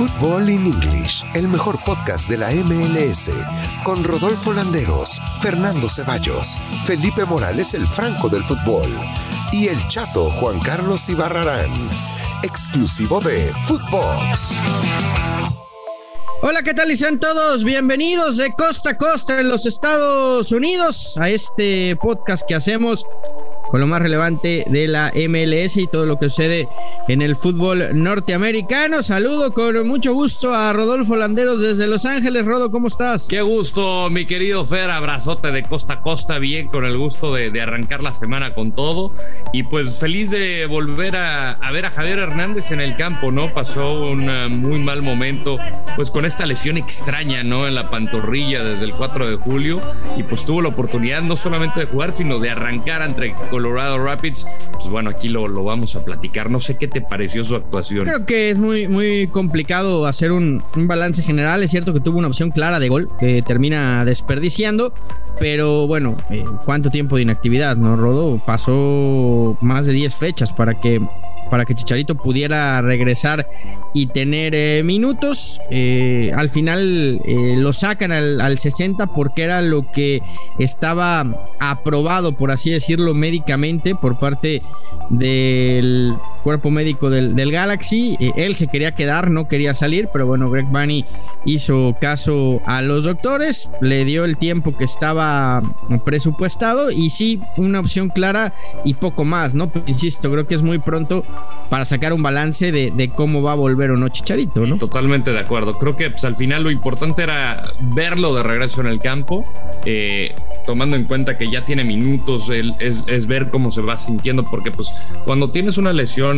Fútbol in English, el mejor podcast de la MLS, con Rodolfo Landeros, Fernando Cevallos, Felipe Morales, el Franco del Fútbol, y el chato Juan Carlos Ibarrarán, exclusivo de futvox. Hola, ¿qué tal? Y sean todos bienvenidos de costa a costa en los Estados Unidos a este podcast que hacemos con lo más relevante de la MLS y todo lo que sucede en el fútbol norteamericano. Saludo con mucho gusto a Rodolfo Landeros desde Los Ángeles. Rodo, ¿cómo estás? Qué gusto, mi querido Fer, abrazote de costa a costa, bien, con el gusto de arrancar la semana con todo, y pues feliz de volver a ver a Javier Hernández en el campo, ¿no? Pasó un muy mal momento, pues con esta lesión extraña, ¿no? En la pantorrilla desde el 4 de julio, y pues tuvo la oportunidad no solamente de jugar, sino de arrancar entre Colorado Rapids. Pues bueno, aquí lo vamos a platicar. No sé qué te pareció su actuación. Creo que es muy complicado hacer un balance general. Es cierto que tuvo una opción clara de gol que termina desperdiciando, pero bueno, ¿cuánto tiempo de inactividad, no, Rodo? Pasó más de 10 fechas para que Chicharito pudiera regresar y tener minutos. Al final lo sacan al 60 porque era lo que estaba aprobado, por así decirlo, médicamente por parte del cuerpo médico del Galaxy. Él se quería quedar, no quería salir, pero bueno, Greg Vanney hizo caso a los doctores, le dio el tiempo que estaba presupuestado y sí, una opción clara y poco más, ¿no? Pero insisto, creo que es muy pronto para sacar un balance de cómo va a volver o no Chicharito, ¿no? Totalmente de acuerdo. Creo que pues, al final lo importante era verlo de regreso en el campo, tomando en cuenta que ya tiene minutos, es ver cómo se va sintiendo, porque pues cuando tienes una lesión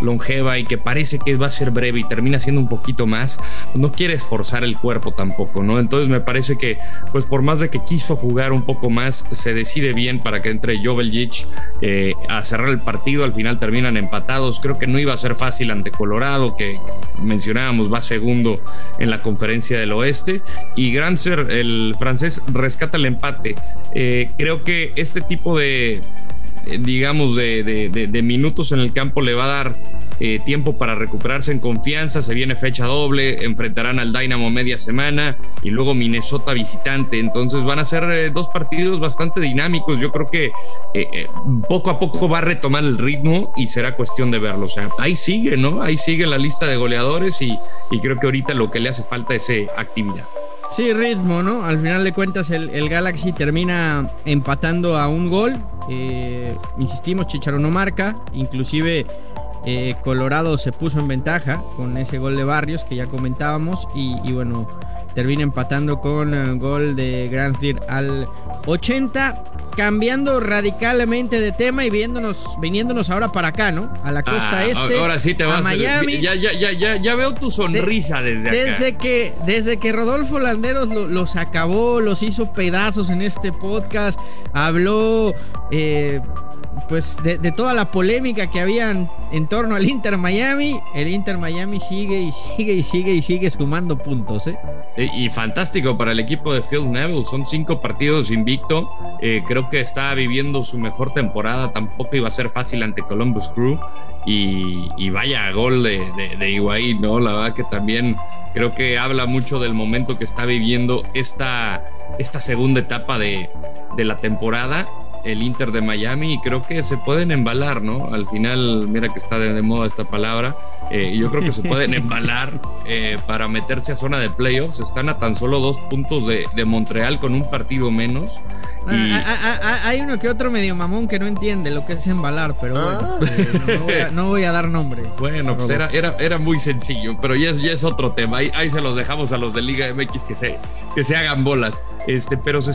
longeva y que parece que va a ser breve y termina siendo un poquito más, no quieres forzar el cuerpo tampoco, ¿no? Entonces me parece que pues por más de que quiso jugar un poco más, se decide bien para que entre Joveljic a cerrar el partido. Al final terminan empatados. Creo que no iba a ser fácil ante Colorado, que mencionábamos va segundo en la conferencia del oeste, y Grandsir, el francés, rescata el empate. Creo que este tipo de, digamos, de minutos en el campo le va a dar tiempo para recuperarse en confianza. Se viene fecha doble, enfrentarán al Dynamo media semana y luego Minnesota visitante, entonces van a ser dos partidos bastante dinámicos. Yo creo que poco a poco va a retomar el ritmo y será cuestión de verlo. O sea, ahí sigue, ¿no? Ahí sigue la lista de goleadores y creo que ahorita lo que le hace falta es actividad. Sí, ritmo, ¿no? Al final de cuentas el Galaxy termina empatando a un gol. Insistimos, Chicharo no marca, inclusive Colorado se puso en ventaja con ese gol de Barrios que ya comentábamos y bueno, termina empatando con el gol de Grandsir al 80. Cambiando radicalmente de tema y viniéndonos ahora para acá, ¿no? A la costa este. Ahora sí te vas a Miami. Ya veo tu sonrisa desde acá. Desde que Rodolfo Landeros los acabó, los hizo pedazos en este podcast, habló pues de toda la polémica que había en torno al Inter Miami. El Inter Miami sigue sumando puntos, ¿eh? Y fantástico para el equipo de Phil Neville. Son 5 partidos invicto. Creo que está viviendo su mejor temporada. Tampoco iba a ser fácil ante Columbus Crew. Y vaya gol de Higuaín, ¿no? La verdad que también creo que habla mucho del momento que está viviendo esta segunda etapa de la temporada el Inter de Miami, y creo que se pueden embalar, ¿no? Al final, mira que está de moda esta palabra, yo creo que se pueden embalar para meterse a zona de playoffs. Están a tan solo 2 puntos de Montreal con un partido menos. Y hay uno que otro medio mamón que no entiende lo que es embalar, pero bueno, no voy a dar nombre. Bueno, pues era muy sencillo, pero ya es otro tema. Ahí se los dejamos a los de Liga MX que se hagan bolas. Pero se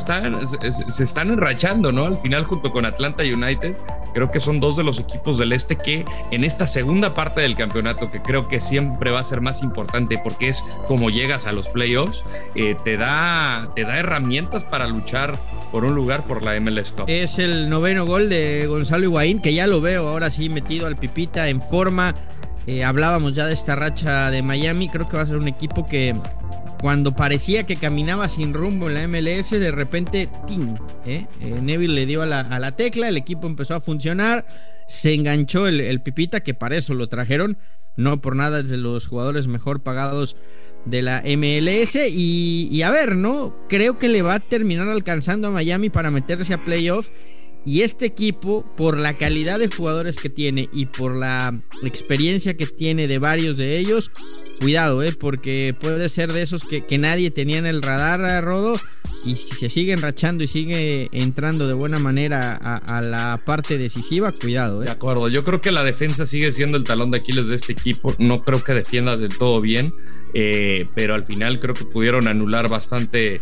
están enrachando, ¿no? Al final, junto con Atlanta United, creo que son 2 de los equipos del este que en esta segunda parte del campeonato, que creo que siempre va a ser más importante porque es como llegas a los playoffs, te da herramientas para luchar por un lugar por la MLS Cup. Es el 9º gol de Gonzalo Higuaín, que ya lo veo ahora sí metido al Pipita en forma. Hablábamos ya de esta racha de Miami. Creo que va a ser un equipo que cuando parecía que caminaba sin rumbo en la MLS, de repente Neville le dio a la tecla, el equipo empezó a funcionar, se enganchó el Pipita, que para eso lo trajeron, no por nada es de los jugadores mejor pagados de la MLS, y a ver, ¿no? Creo que le va a terminar alcanzando a Miami para meterse a playoff, y este equipo, por la calidad de jugadores que tiene y por la experiencia que tiene de varios de ellos, cuidado, porque puede ser de esos que nadie tenía en el radar, Rodo, y si se sigue enrachando y sigue entrando de buena manera a la parte decisiva, cuidado. De acuerdo, yo creo que la defensa sigue siendo el talón de Aquiles de este equipo, no creo que defienda del todo bien, pero al final creo que pudieron anular bastante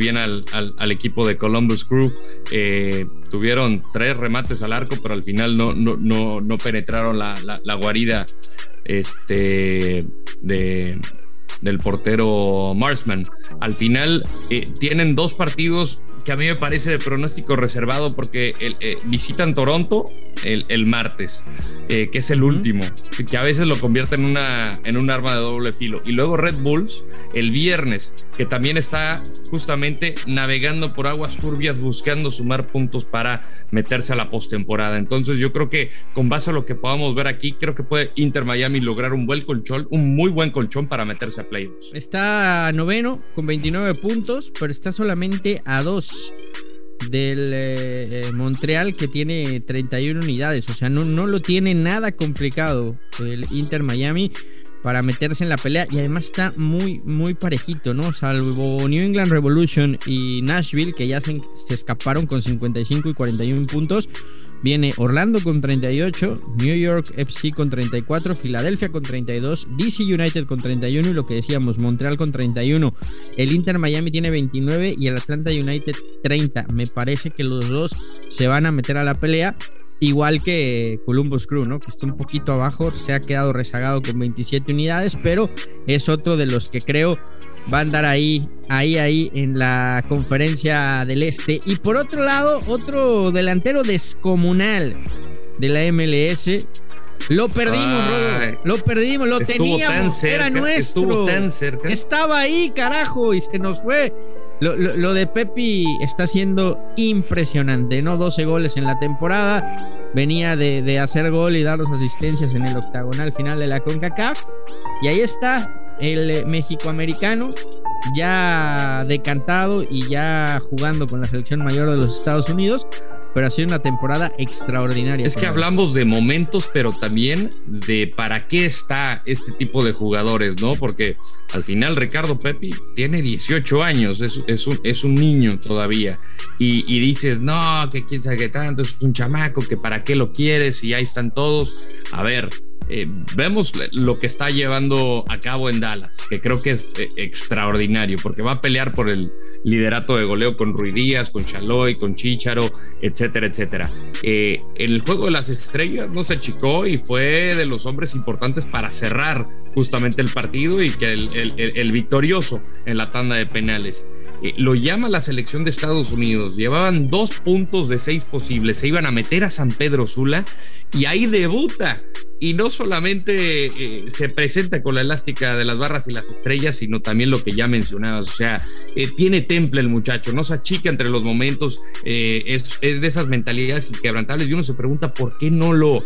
bien al equipo de Columbus Crew. Tuvieron 3 remates al arco, pero al final no penetraron la guarida del portero Marsman. Al final tienen 2 partidos que a mí me parece de pronóstico reservado, porque visitan Toronto el martes, que es el último, que a veces lo convierte en un arma de doble filo, y luego Red Bulls el viernes, que también está justamente navegando por aguas turbias buscando sumar puntos para meterse a la postemporada. Entonces yo creo que con base a lo que podamos ver aquí, creo que puede Inter Miami lograr un muy buen colchón para meterse a playoffs. Está noveno con 29 puntos, pero está solamente a 2 del Montreal, que tiene 31 unidades, o sea, no lo tiene nada complicado el Inter Miami para meterse en la pelea, y además está muy, muy parejito, ¿no? Salvo New England Revolution y Nashville, que ya se escaparon con 55 y 41 puntos, viene Orlando con 38, New York FC con 34, Philadelphia con 32, DC United con 31, y lo que decíamos, Montreal con 31. El Inter Miami tiene 29 y el Atlanta United 30. Me parece que los dos se van a meter a la pelea, igual que Columbus Crew, ¿no? Que está un poquito abajo, se ha quedado rezagado con 27 unidades, pero es otro de los que creo va a andar ahí en la conferencia del este. Y por otro lado, otro delantero descomunal de la MLS. Lo perdimos, Rodo, lo perdimos, lo teníamos, era nuestro, estuvo tan cerca, estaba ahí, carajo, y se nos fue. Lo de Pepi está siendo impresionante, ¿no? 12 goles en la temporada. Venía de hacer gol y dar las asistencias en el octagonal final de la CONCACAF. Y ahí está el mexicoamericano, ya decantado y ya jugando con la selección mayor de los Estados Unidos. Pero ha sido una temporada extraordinaria. Es que hablamos de momentos, pero también de para qué está este tipo de jugadores, ¿no? Porque al final Ricardo Pepi tiene 18 años, es un niño todavía. Y dices, no, que quién sabe qué tanto, es un chamaco, que para qué lo quieres, y ahí están todos. A ver, vemos lo que está llevando a cabo en Dallas, que creo que es extraordinario, porque va a pelear por el liderato de goleo con Rui Díaz, con Xaloy, con Chícharo, etcétera. El juego de las estrellas no se achicó y fue de los hombres importantes para cerrar justamente el partido y que el victorioso en la tanda de penales. Lo llama la selección de Estados Unidos, llevaban 2 puntos de 6 posibles, se iban a meter a San Pedro Sula, y ahí debuta, y no solamente se presenta con la elástica de las barras y las estrellas, sino también lo que ya mencionabas, o sea, tiene temple el muchacho, no se achica entre los momentos, es de esas mentalidades inquebrantables, y uno se pregunta por qué no lo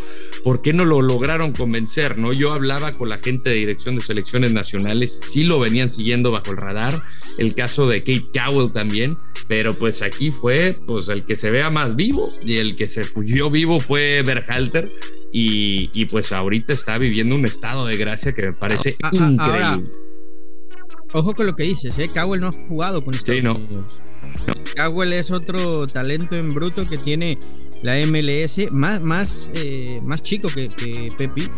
lograron convencer, ¿no? Yo hablaba con la gente de dirección de selecciones nacionales, sí lo venían siguiendo bajo el radar, el caso de Kate Cowell también, pero pues aquí fue pues el que se vea más vivo, y el que se fugió vivo fue Berhalter, y pues ahorita está viviendo un estado de gracia que me parece increíble. Ahora, ojo con lo que dices, Cowell no ha jugado con Estados Unidos. No. Cowell es otro talento en bruto que tiene la MLS, más chico que Pepi,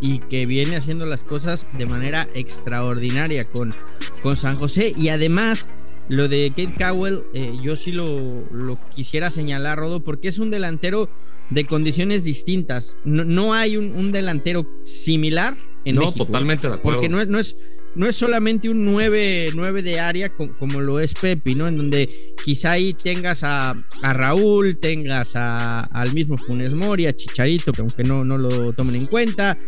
y que viene haciendo las cosas de manera extraordinaria con San José. Y además, lo de Kate Cowell, yo sí lo quisiera señalar, Rodo, porque es un delantero de condiciones distintas. No hay un delantero similar en México. No, totalmente de acuerdo. Porque no es solamente un 9 de área como lo es Pepi, ¿no? En donde quizá ahí tengas a Raúl, tengas al mismo Funes Mori, a Chicharito, que aunque no lo tomen en cuenta,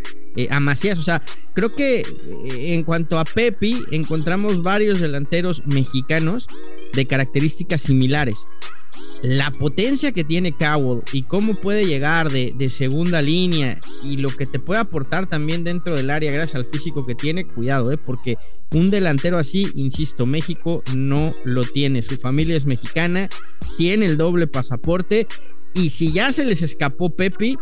a Macías. O sea, creo que en cuanto a Pepi, encontramos varios delanteros mexicanos de características similares. la potencia que tiene Cowell y cómo puede llegar de segunda línea y lo que te puede aportar también dentro del área gracias al físico que tiene, cuidado, porque un delantero así, insisto, México no lo tiene. Su familia es mexicana, tiene el doble pasaporte y si ya se les escapó Pepi,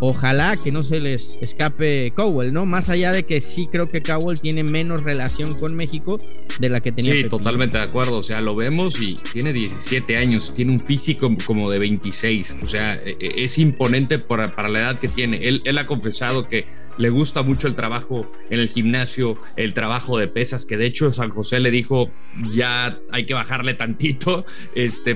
ojalá que no se les escape Cowell, ¿no? Más allá de que sí creo que Cowell tiene menos relación con México de la que tenía. Sí, Pepi. Totalmente de acuerdo, o sea, lo vemos y tiene 17 años, tiene un físico como de 26, o sea, es imponente para la edad que tiene. Él ha confesado que le gusta mucho el trabajo en el gimnasio, el trabajo de pesas, que de hecho San José le dijo, ya hay que bajarle tantito,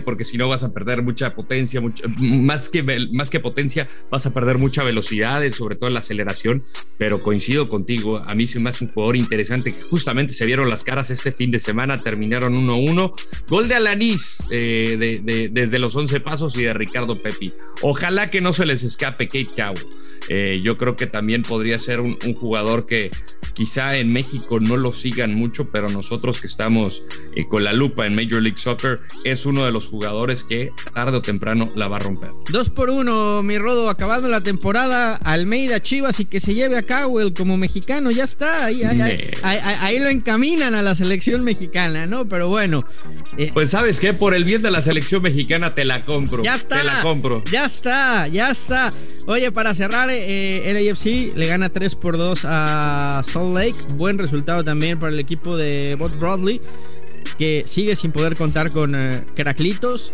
porque si no vas a perder mucha potencia, más que potencia, vas a perder mucha velocidad, sobre todo en la aceleración, pero coincido contigo, a mí se me hace un jugador interesante que justamente se vieron las caras este fin de semana, terminaron 1-1, gol de Alanís desde los 11 pasos y de Ricardo Pepi. Ojalá que no se les escape Kate Cowell, yo creo que también podría ser un jugador que quizá en México no lo sigan mucho, pero nosotros que estamos con la lupa en Major League Soccer, es uno de los jugadores que tarde o temprano la va a romper. 2-1, mi Rodo, acabando la temporada, Almeida, Chivas, y que se lleve a Cowell como mexicano, ya está, ahí lo encaminan a la selección mexicana, ¿no? Pero bueno. Pues ¿sabes qué? Por el bien de la selección mexicana te la compro. Ya está, te la compro. Ya está. Oye, para cerrar, LAFC le gana 3-2 a Salt Lake, buen resultado también para el equipo de Bob Bradley, que sigue sin poder contar con Craclitos.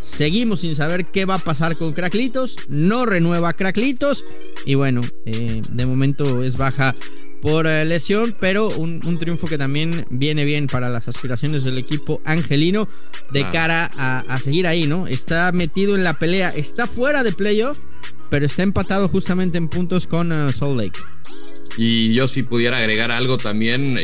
Seguimos sin saber qué va a pasar con Craclitos, no renueva Craclitos y bueno, de momento es baja por lesión, pero un triunfo que también viene bien para las aspiraciones del equipo angelino de cara a seguir ahí, ¿no? Está metido en la pelea, está fuera de playoff, pero está empatado justamente en puntos con Salt Lake. Y yo si pudiera agregar algo también,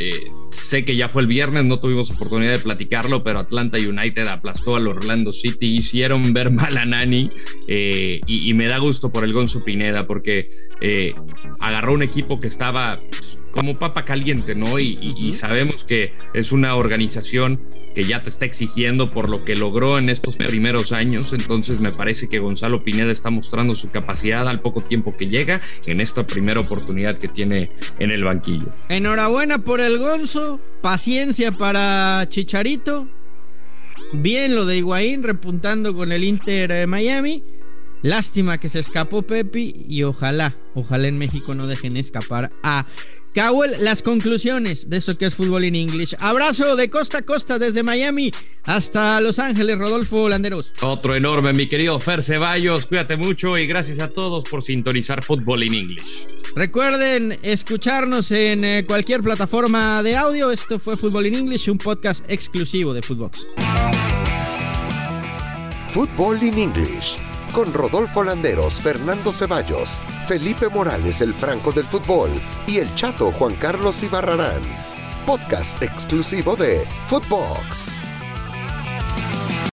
sé que ya fue el viernes, no tuvimos oportunidad de platicarlo, pero Atlanta United aplastó al Orlando City, hicieron ver mal a Nani, y me da gusto por el Gonzo Pineda, porque agarró un equipo que estaba como papa caliente, ¿no? Y sabemos que es una organización que ya te está exigiendo por lo que logró en estos primeros años, entonces me parece que Gonzalo Pineda está mostrando su capacidad al poco tiempo que llega en esta primera oportunidad que tiene en el banquillo. Enhorabuena por el Gonzo, paciencia para Chicharito, bien lo de Higuaín repuntando con el Inter de Miami, lástima que se escapó Pepi y ojalá en México no dejen escapar a Cowell. Las conclusiones de esto que es Fútbol in English. Abrazo de costa a costa desde Miami hasta Los Ángeles, Rodolfo Landeros. Otro enorme, mi querido Fer Cevallos. Cuídate mucho y gracias a todos por sintonizar Fútbol in English. Recuerden escucharnos en cualquier plataforma de audio. Esto fue Fútbol in English, un podcast exclusivo de futvox. Fútbol in English con Rodolfo Landeros, Fernando Cevallos, Felipe Morales, el Franco del Fútbol, y el Chato Juan Carlos Ibarrarán. Podcast exclusivo de futvox.